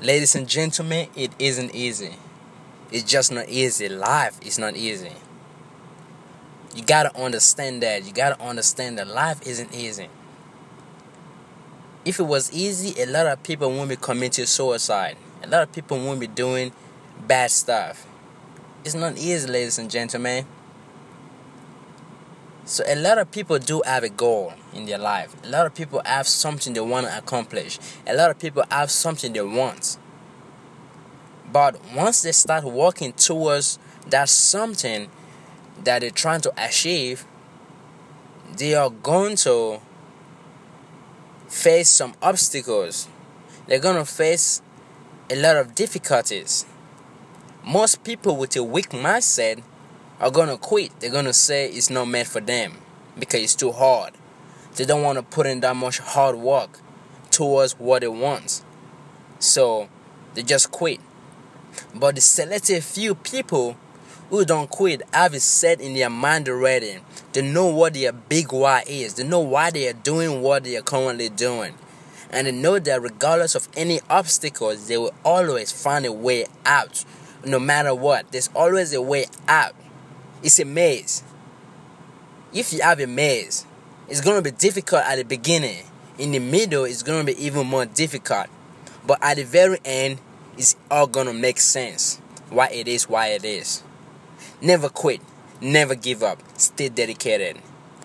Ladies and gentlemen, it isn't easy. It's just not easy. Life is not easy. You gotta understand that. You gotta understand that life isn't easy. If it was easy, a lot of people wouldn't be committing suicide. A lot of people wouldn't be doing bad stuff. It's not easy, ladies and gentlemen. So a lot of people do have a goal in their life. A lot of people have something they want to accomplish. A lot of people have something they want. But once they start working towards that something that they're trying to achieve, they are going to face some obstacles. They're going to face a lot of difficulties. Most people with a weak mindset are going to quit. They're going to say it's not meant for them because it's too hard. They don't want to put in that much hard work towards what they want. So they just quit. But the selective few people who don't quit have it set in their mind already. They know what their big why is. They know why they are doing what they are currently doing. And they know that regardless of any obstacles, they will always find a way out. No matter what, there's always a way out. It's a maze. If you have a maze, it's going to be difficult at the beginning. In the middle, it's going to be even more difficult. But at the very end, it's all going to make sense. Why it is. Never quit. Never give up. Stay dedicated.